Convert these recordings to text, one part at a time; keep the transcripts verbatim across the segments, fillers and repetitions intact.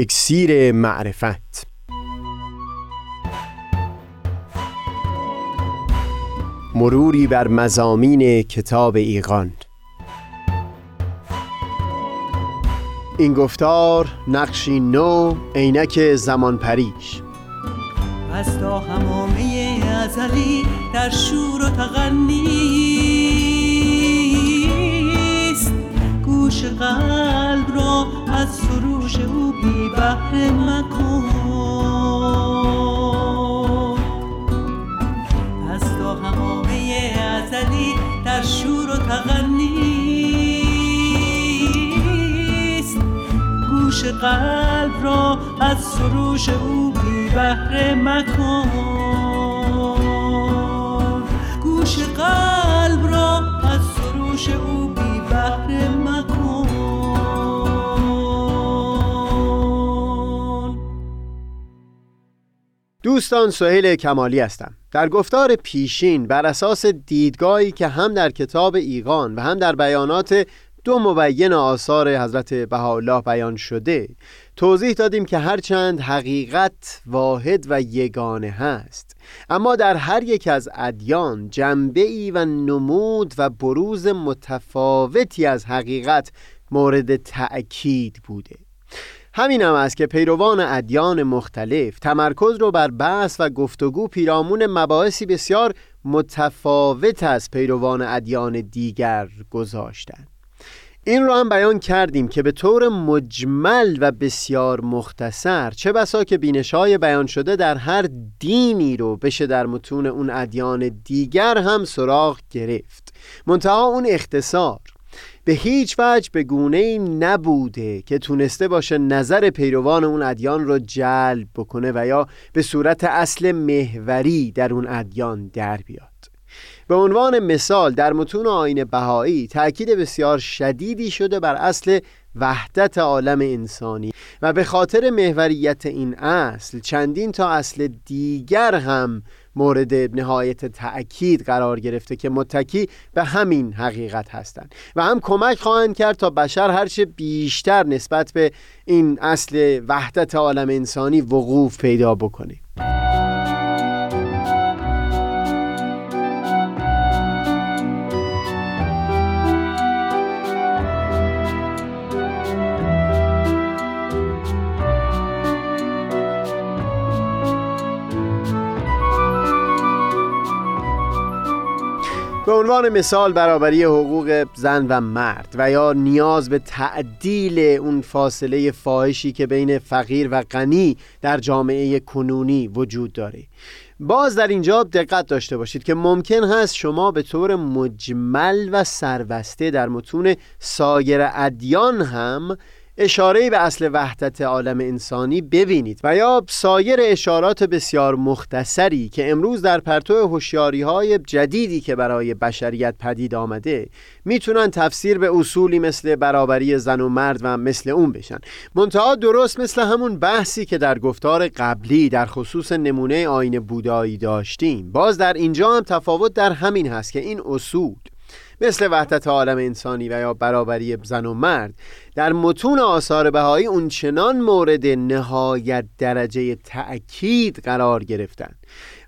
اکسیر معرفت. مروری بر مضامین کتاب ایقان. این گفتار نقشی نو، عینک زمان پریش. از تا همامه ازلی در شور و تغنیست، گوش قلب را از سروش او بی بحر مکن. از تا همامه ازلی در شور و تغنیست، گوش قلب را از سروش او بحر مکن. گوش قلب را از سروش او بی بحر مکن. دوستان، سهیل کمالی هستم. در گفتار پیشین بر اساس دیدگاهی که هم در کتاب ایقان و هم در بیانات دو مبین آثار حضرت بهاءالله بیان شده، توضیح دادیم که هرچند حقیقت واحد و یگانه هست، اما در هر یک از ادیان جنبه‌ای و نمود و بروز متفاوتی از حقیقت مورد تأکید بوده. همین هم است که پیروان ادیان مختلف تمرکز رو بر بحث و گفتگو پیرامون مباحثی بسیار متفاوت از پیروان ادیان دیگر گذاشتند. این رو هم بیان کردیم که به طور مجمل و بسیار مختصر چه بسا که بینش‌های بیان شده در هر دینی رو بشه در متون اون ادیان دیگر هم سراغ گرفت. منتها اون اختصار به هیچ وجه به گونه‌ای نبوده که تونسته باشه نظر پیروان اون ادیان رو جلب بکنه و یا به صورت اصل محوری در اون ادیان در بیاد. به عنوان مثال در متون آیین بهایی تأکید بسیار شدیدی شده بر اصل وحدت عالم انسانی و به خاطر محوریت این اصل چندین تا اصل دیگر هم مورد نهایت تأکید قرار گرفته که متکی به همین حقیقت هستند و هم کمک خواهند کرد تا بشر هرچه بیشتر نسبت به این اصل وحدت عالم انسانی وقوف پیدا بکنه. به عنوان مثال برابری حقوق زن و مرد و یا نیاز به تعدیل اون فاصله فاحشی که بین فقیر و غنی در جامعه کنونی وجود داره. باز در اینجا دقت داشته باشید که ممکن هست شما به طور مجمل و سربسته در متون سایر ادیان هم اشاره‌ای به اصل وحدت عالم انسانی ببینید و یا سایر اشارات بسیار مختصری که امروز در پرتو هوشیاری‌های جدیدی که برای بشریت پدید آمده میتونن تفسیر به اصولی مثل برابری زن و مرد و مثل اون بشن. منتها درست مثل همون بحثی که در گفتار قبلی در خصوص نمونه آیین بودایی داشتیم، باز در اینجا هم تفاوت در همین هست که این اصول مثل وحدت عالم انسانی و یا برابری زن و مرد در متون آثار بهایی اونچنان مورد نهایت درجه تأکید قرار گرفتن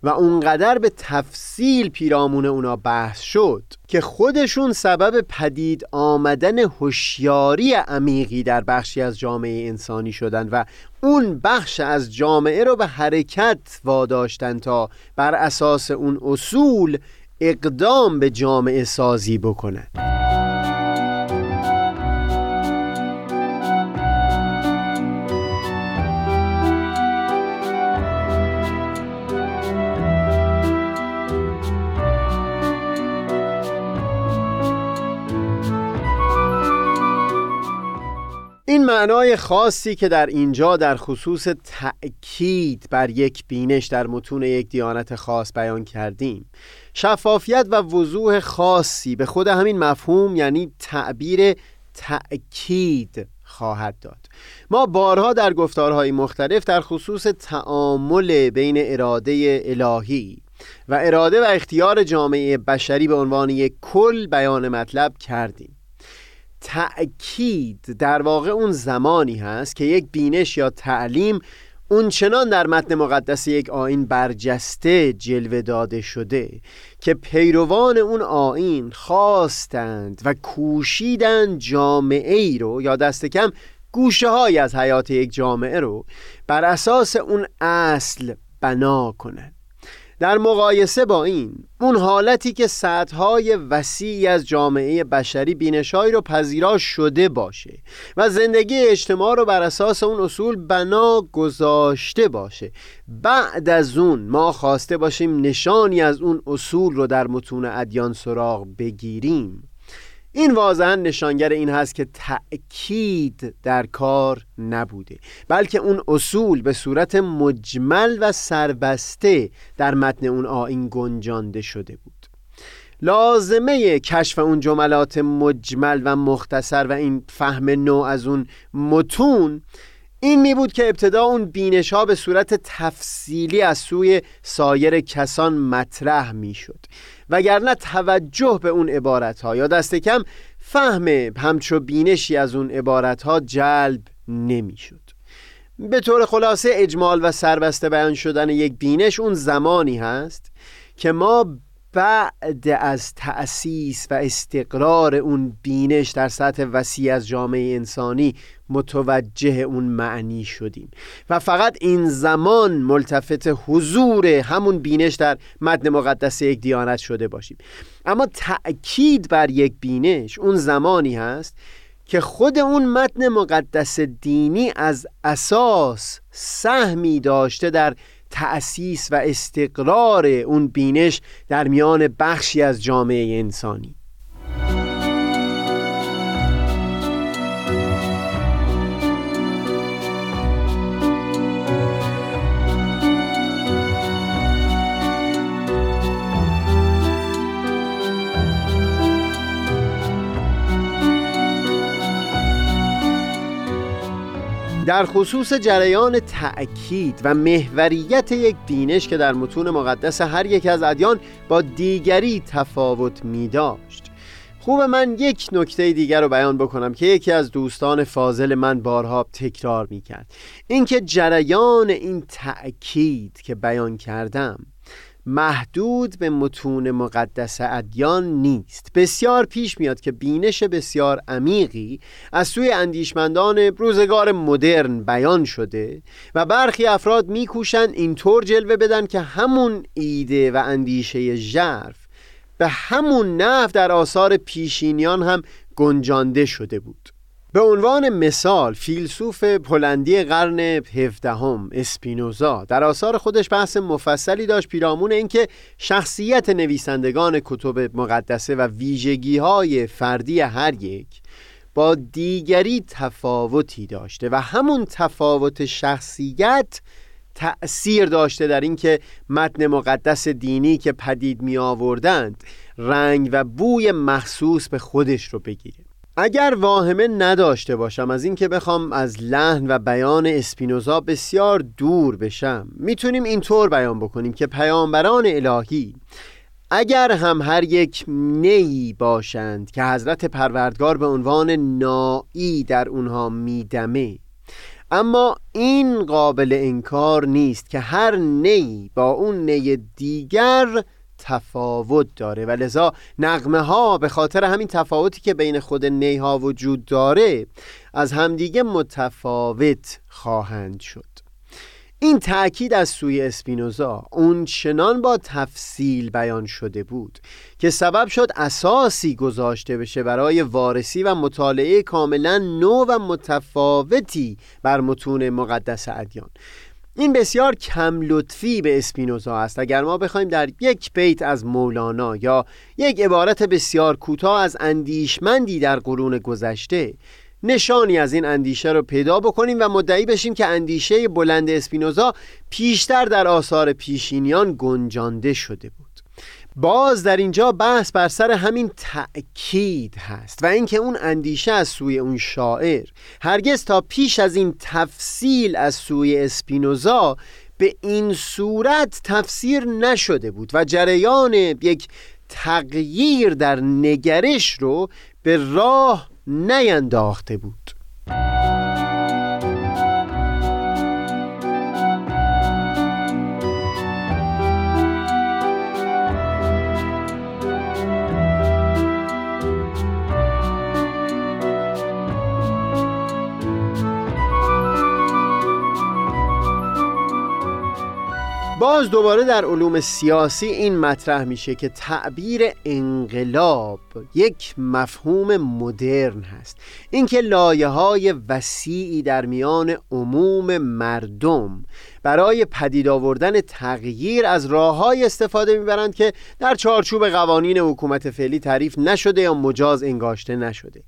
و اونقدر به تفصیل پیرامون اونا بحث شد که خودشون سبب پدید آمدن هوشیاری عمیقی در بخشی از جامعه انسانی شدن و اون بخش از جامعه رو به حرکت واداشتن تا بر اساس اون اصول اقدام به جامعه سازی بکنند. این معنای خاصی که در اینجا در خصوص تأکید بر یک بینش در متون یک دیانت خاص بیان کردیم، شفافیت و وضوح خاصی به خود همین مفهوم یعنی تعبیر تأکید خواهد داد. ما بارها در گفتارهای مختلف در خصوص تعامل بین اراده الهی و اراده و اختیار جامعه بشری به عنوان یک کل بیان مطلب کردیم. تأکید در واقع اون زمانی هست که یک بینش یا تعلیم اونچنان در متن مقدس یک آیین برجسته جلوه داده شده که پیروان اون آیین خواستند و کوشیدند جامعه ای رو یا دست کم گوشه های از حیات یک جامعه رو بر اساس اون اصل بنا کنند. در مقایسه با این، اون حالتی که سطح‌های وسیعی از جامعه بشری بینش‌هایی رو پذیرا شده باشه و زندگی اجتماع رو بر اساس اون اصول بنا گذاشته باشه، بعد از اون ما خواسته باشیم نشانی از اون اصول رو در متون ادیان سراغ بگیریم، این واضحاً نشانگر این هست که تأکید در کار نبوده، بلکه اون اصول به صورت مجمل و سربسته در متن اون آیین گنجانده شده بود. لازمه کشف اون جملات مجمل و مختصر و این فهم نو از اون متون این می بود که ابتدا اون بینش ها به صورت تفصیلی از سوی سایر کسان مطرح می شد، وگرنه توجه به اون عبارت ها یا دست کم فهم همچو بینشی از اون عبارت ها جلب نمی شد. به طور خلاصه اجمال و سربسته بیان شدن یک بینش اون زمانی هست که ما بعد از تأسیس و استقرار اون بینش در سطح وسیع از جامعه انسانی متوجه اون معنی شدیم و فقط این زمان ملتفت حضور همون بینش در متن مقدس یک دیانت شده باشیم. اما تأکید بر یک بینش اون زمانی هست که خود اون متن مقدس دینی از اساس سهمی داشته در تأسیس و استقرار اون بینش در میان بخشی از جامعه انسانی. در خصوص جریان تأکید و محوریت یک دینش که در متون مقدس هر یک از ادیان با دیگری تفاوت می داشت، خوب من یک نکته دیگر رو بیان بکنم که یکی از دوستان فاضل من بارها تکرار می کرد، این که جریان این تأکید که بیان کردم محدود به متون مقدس ادیان نیست. بسیار پیش میاد که بینش بسیار عمیقی از سوی اندیشمندان روزگار مدرن بیان شده و برخی افراد میکوشند اینطور جلوه بدن که همون ایده و اندیشه ژرف به همون نحو در آثار پیشینیان هم گنجانده شده بود. به عنوان مثال فیلسوف پولندی قرن هفدهم اسپینوزا در آثار خودش بحث مفصلی داشت پیرامون اینکه شخصیت نویسندگان کتب مقدسه و ویژگی‌های فردی هر یک با دیگری تفاوتی داشته و همون تفاوت شخصیت تأثیر داشته در اینکه متن مقدس دینی که پدید می آوردند رنگ و بوی مخصوص به خودش رو بگیره. اگر واهمه نداشته باشم از این که بخوام از لحن و بیان اسپینوزا بسیار دور بشم، میتونیم اینطور بیان بکنیم که پیامبران الهی اگر هم هر یک نئی باشند که حضرت پروردگار به عنوان نائی در اونها میدمه، اما این قابل انکار نیست که هر نئی با اون نی دیگر تفاوت داره و لذا نغمه ها به خاطر همین تفاوتی که بین خود نیها وجود داره از همدیگه متفاوت خواهند شد. این تأکید از سوی اسپینوزا اونچنان با تفصیل بیان شده بود که سبب شد اساسی گذاشته بشه برای وارسی و مطالعه کاملا نو و متفاوتی بر متون مقدس ادیان. این بسیار کم لطفی به اسپینوزا است. اگر ما بخوایم در یک بیت از مولانا یا یک عبارت بسیار کوتاه از اندیشمندی در قرون گذشته نشانی از این اندیشه رو پیدا بکنیم و مدعی بشیم که اندیشه بلند اسپینوزا پیشتر در آثار پیشینیان گنجانده شده بود، باز در اینجا بحث بر سر همین تأکید هست و اینکه اون اندیشه از سوی اون شاعر هرگز تا پیش از این تفصیل از سوی اسپینوزا به این صورت تفسیر نشده بود و جریان یک تغییر در نگرش رو به راه نینداخته بود. باز دوباره در علوم سیاسی این مطرح میشه که تعبیر انقلاب یک مفهوم مدرن هست، اینکه لایه‌های وسیعی در میان عموم مردم برای پدید آوردن تغییر از راه‌های استفاده میبرند که در چارچوب قوانین حکومت فعلی تعریف نشده یا مجاز انگاشته نشده.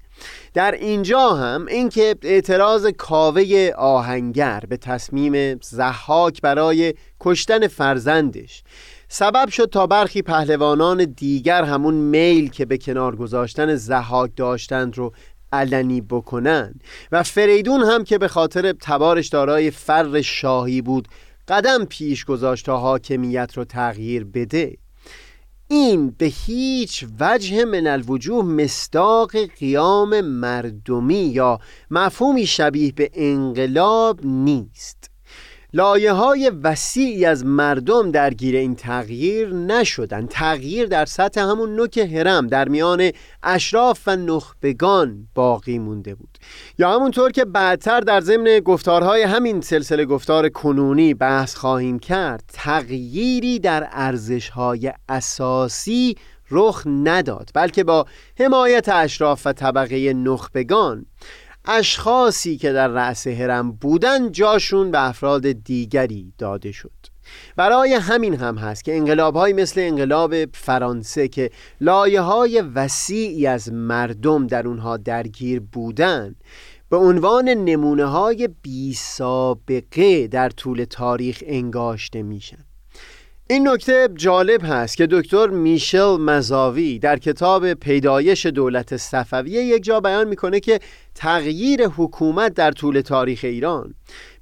در اینجا هم اینکه اعتراض کاوه آهنگر به تصمیم ضحاک برای کشتن فرزندش سبب شد تا برخی پهلوانان دیگر همون میل که به کنار گذاشتن ضحاک داشتند رو علنی بکنن و فریدون هم که به خاطر تبارش دارای فر شاهی بود قدم پیش گذاشت تا حاکمیت رو تغییر بده. این به هیچ وجه من الوجوه مصداق قیام مردمی یا مفهومی شبیه به انقلاب نیست. لایه‌های وسیعی از مردم درگیر این تغییر نشدند. تغییر در سطح همون نوک هرم در میان اشراف و نخبگان باقی مونده بود، یا همونطور که بعدتر در ضمن گفتارهای همین سلسله گفتار کنونی بحث خواهیم کرد، تغییری در ارزش‌های اساسی رخ نداد، بلکه با حمایت اشراف و طبقه نخبگان اشخاصی که در رأس هرم بودن جاشون به افراد دیگری داده شد. برای همین هم هست که انقلاب‌های مثل انقلاب فرانسه که لایه‌های وسیعی از مردم در اونها درگیر بودن، به عنوان نمونه‌های بی‌سابقه در طول تاریخ انگاشته میشن. این نکته جالب هست که دکتر میشل مزاوی در کتاب پیدایش دولت صفویه یک جا بیان میکنه که تغییر حکومت در طول تاریخ ایران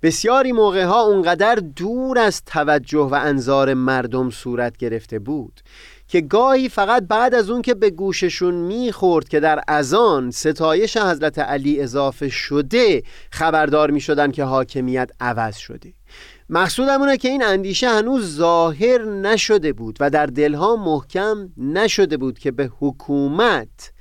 بسیاری موقعها اونقدر دور از توجه و انظار مردم صورت گرفته بود که گاهی فقط بعد از اون که به گوششون میخورد که در اذان ستایش حضرت علی اضافه شده خبردار میشدن که حاکمیت عوض شده. مقصودم اونه که این اندیشه هنوز ظاهر نشده بود و در دلها محکم نشده بود که به حکومت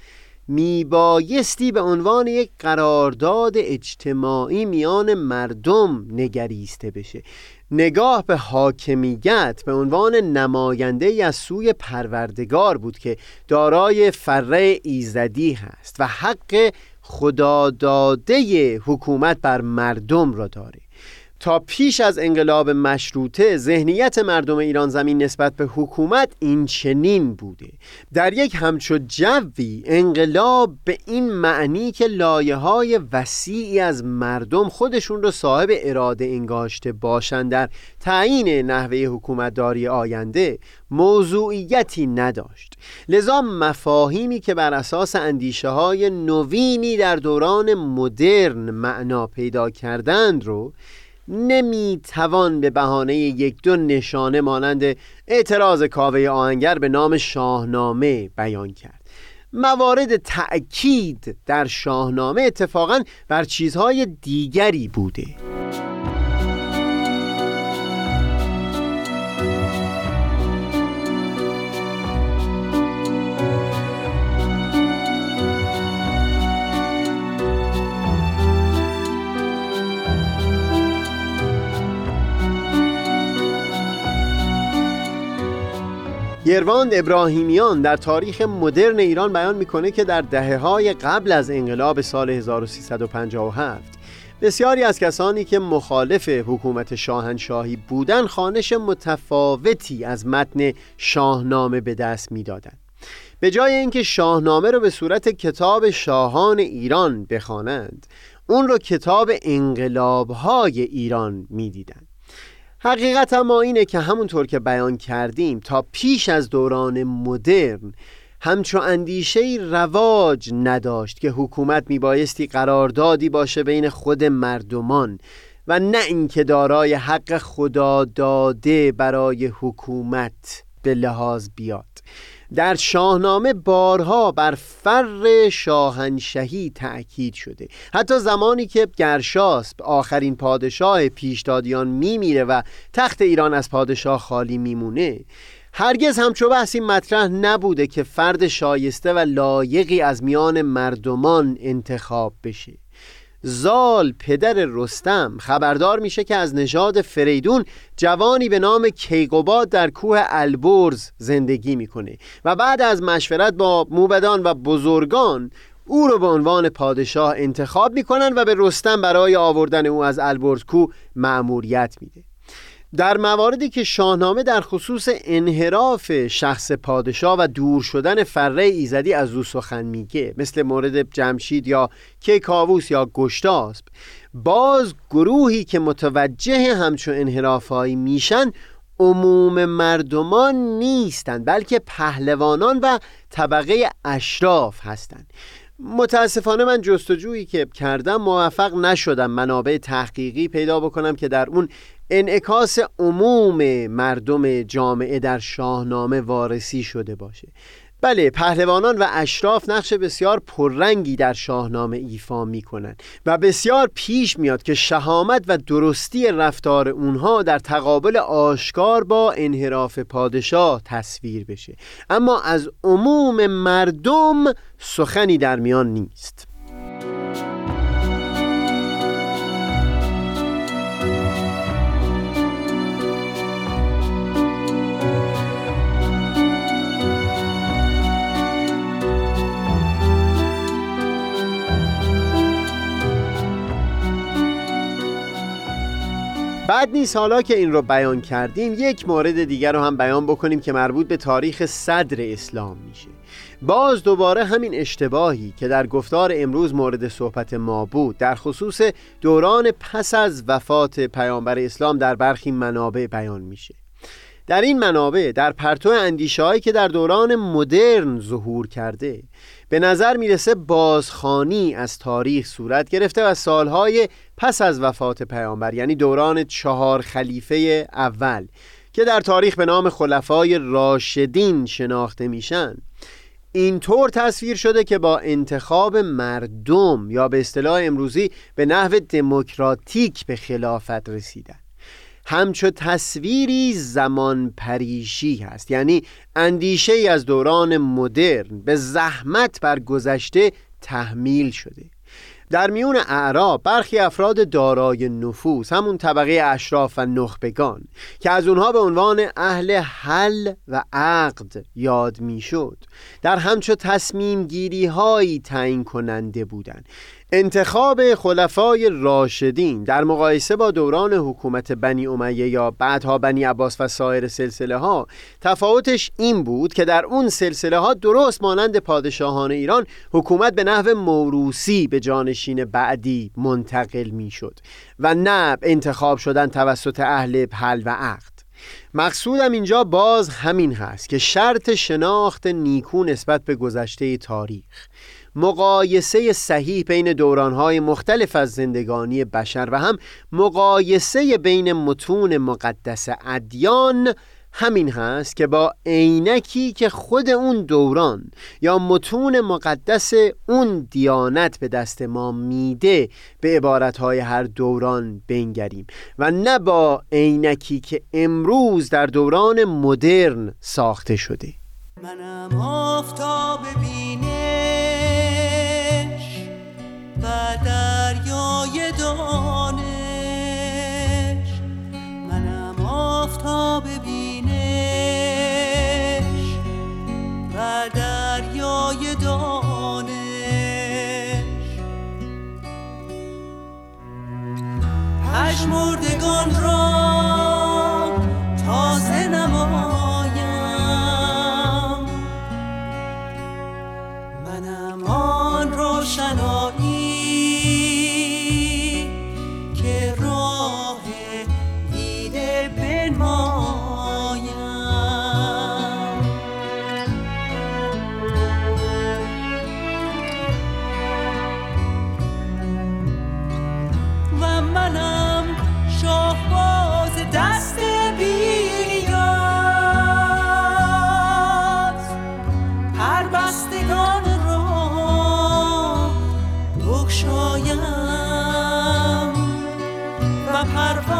میبایستی به عنوان یک قرارداد اجتماعی میان مردم نگریسته بشه. نگاه به حاکمیت به عنوان نماینده‌ای از سوی پروردگار بود که دارای فره ایزدی هست و حق خداداده حکومت بر مردم را داره. تا پیش از انقلاب مشروطه ذهنیت مردم ایران زمین نسبت به حکومت این چنین بوده. در یک همچو جوی انقلاب به این معنی که لایه‌های وسیعی از مردم خودشون رو صاحب اراده انگاشته باشند در تعیین نحوه حکومتداری آینده موضوعیتی نداشت، لذا مفاهیمی که بر اساس اندیشه‌های نوینی در دوران مدرن معنا پیدا کردند رو نمیتوان به بهانه یک دو نشانه مانند اعتراض کاوه آهنگر به نام شاهنامه بیان کرد. موارد تأکید در شاهنامه اتفاقاً بر چیزهای دیگری بوده. یرواند ابراهیمیان در تاریخ مدرن ایران بیان میکنه که در دهه‌های قبل از انقلاب سال هزار و سیصد و پنجاه و هفت بسیاری از کسانی که مخالف حکومت شاهنشاهی بودند خوانش متفاوتی از متن شاهنامه به دست میدادند. به جای اینکه شاهنامه رو به صورت کتاب شاهان ایران بخوانند، اون رو کتاب انقلاب‌های ایران میدیدند. حقیقت اما اینه که همونطور که بیان کردیم تا پیش از دوران مدرن همچو اندیشه‌ای رواج نداشت که حکومت میبایستی قراردادی باشه بین خود مردمان و نه اینکه دارای حق خدا داده برای حکومت به لحاظ بیاد. در شاهنامه بارها بر فر شاهنشهی تأکید شده. حتی زمانی که گرشاسب آخرین پادشاه پیشدادیان میمیره و تخت ایران از پادشاه خالی میمونه، هرگز همچو بحثی مطرح نبوده که فرد شایسته و لایقی از میان مردمان انتخاب بشه. زال پدر رستم خبردار میشه که از نژاد فریدون جوانی به نام کیقوباد در کوه البرز زندگی میکنه و بعد از مشورت با موبدان و بزرگان او رو به عنوان پادشاه انتخاب میکنن و به رستم برای آوردن او از البرز کوه مأموریت میده. در مواردی که شاهنامه در خصوص انحراف شخص پادشاه و دور شدن فره ایزدی از او سخن میگه، مثل مورد جمشید یا کیکاووس یا گشتاسب، باز گروهی که متوجه همچون انحرافهایی میشن عموم مردمان نیستند، بلکه پهلوانان و طبقه اشراف هستند. متاسفانه من جستجویی که کردم موفق نشدم منابع تحقیقی پیدا بکنم که در اون انعکاس عموم مردم جامعه در شاهنامه وارسی شده باشه. بله، پهلوانان و اشراف نقش بسیار پررنگی در شاهنامه ایفا می کنند و بسیار پیش میاد که شهامت و درستی رفتار اونها در تقابل آشکار با انحراف پادشاه تصویر بشه، اما از عموم مردم سخنی در میان نیست. بعد نیست حالا که این رو بیان کردیم یک مورد دیگر رو هم بیان بکنیم که مربوط به تاریخ صدر اسلام میشه. باز دوباره همین اشتباهی که در گفتار امروز مورد صحبت ما بود در خصوص دوران پس از وفات پیامبر اسلام در برخی منابع بیان میشه. در این منابع در پرتو اندیشه‌هایی که در دوران مدرن ظهور کرده به نظر میرسه بازخوانی از تاریخ صورت گرفته و سالهای پس از وفات پیامبر، یعنی دوران چهار خلیفه اول که در تاریخ به نام خلفای راشدین شناخته میشن، اینطور تصویر شده که با انتخاب مردم یا به اصطلاح امروزی به نحو دموکراتیک به خلافت رسیدن. همچو تصویری زمان پریشی هست، یعنی اندیشه ای از دوران مدرن به زحمت بر گذشته تحمیل شده. در میون اعراب برخی افراد دارای نفوذ، همون طبقه اشراف و نخبگان که از اونها به عنوان اهل حل و عقد یاد میشد، در همچو تصمیم گیری هایی تعیین کننده بودند. انتخاب خلفای راشدین در مقایسه با دوران حکومت بنی امیه یا بعدها بنی عباس و سایر سلسله ها، تفاوتش این بود که در اون سلسله ها درست مانند پادشاهان ایران حکومت به نحو موروثی به جانشین بعدی منتقل می شد و نه انتخاب شدن توسط اهل حل و عقد. مقصودم اینجا باز همین هست که شرط شناخت نیکو نسبت به گذشته تاریخ، مقایسه صحیح بین دوران‌های مختلف از زندگانی بشر و هم مقایسه بین متون مقدس ادیان همین هست که با عینکی که خود اون دوران یا متون مقدس اون دیانت به دست ما میده به عبارتهای هر دوران بنگریم و نه با عینکی که امروز در دوران مدرن ساخته شده. منم آفتاب بینش و دریای دانش، منم آفتاب بینش و دریای دانش، پژمردگان را تازه نما شنایی که راه دیده بنمایم. و منم شاه حرف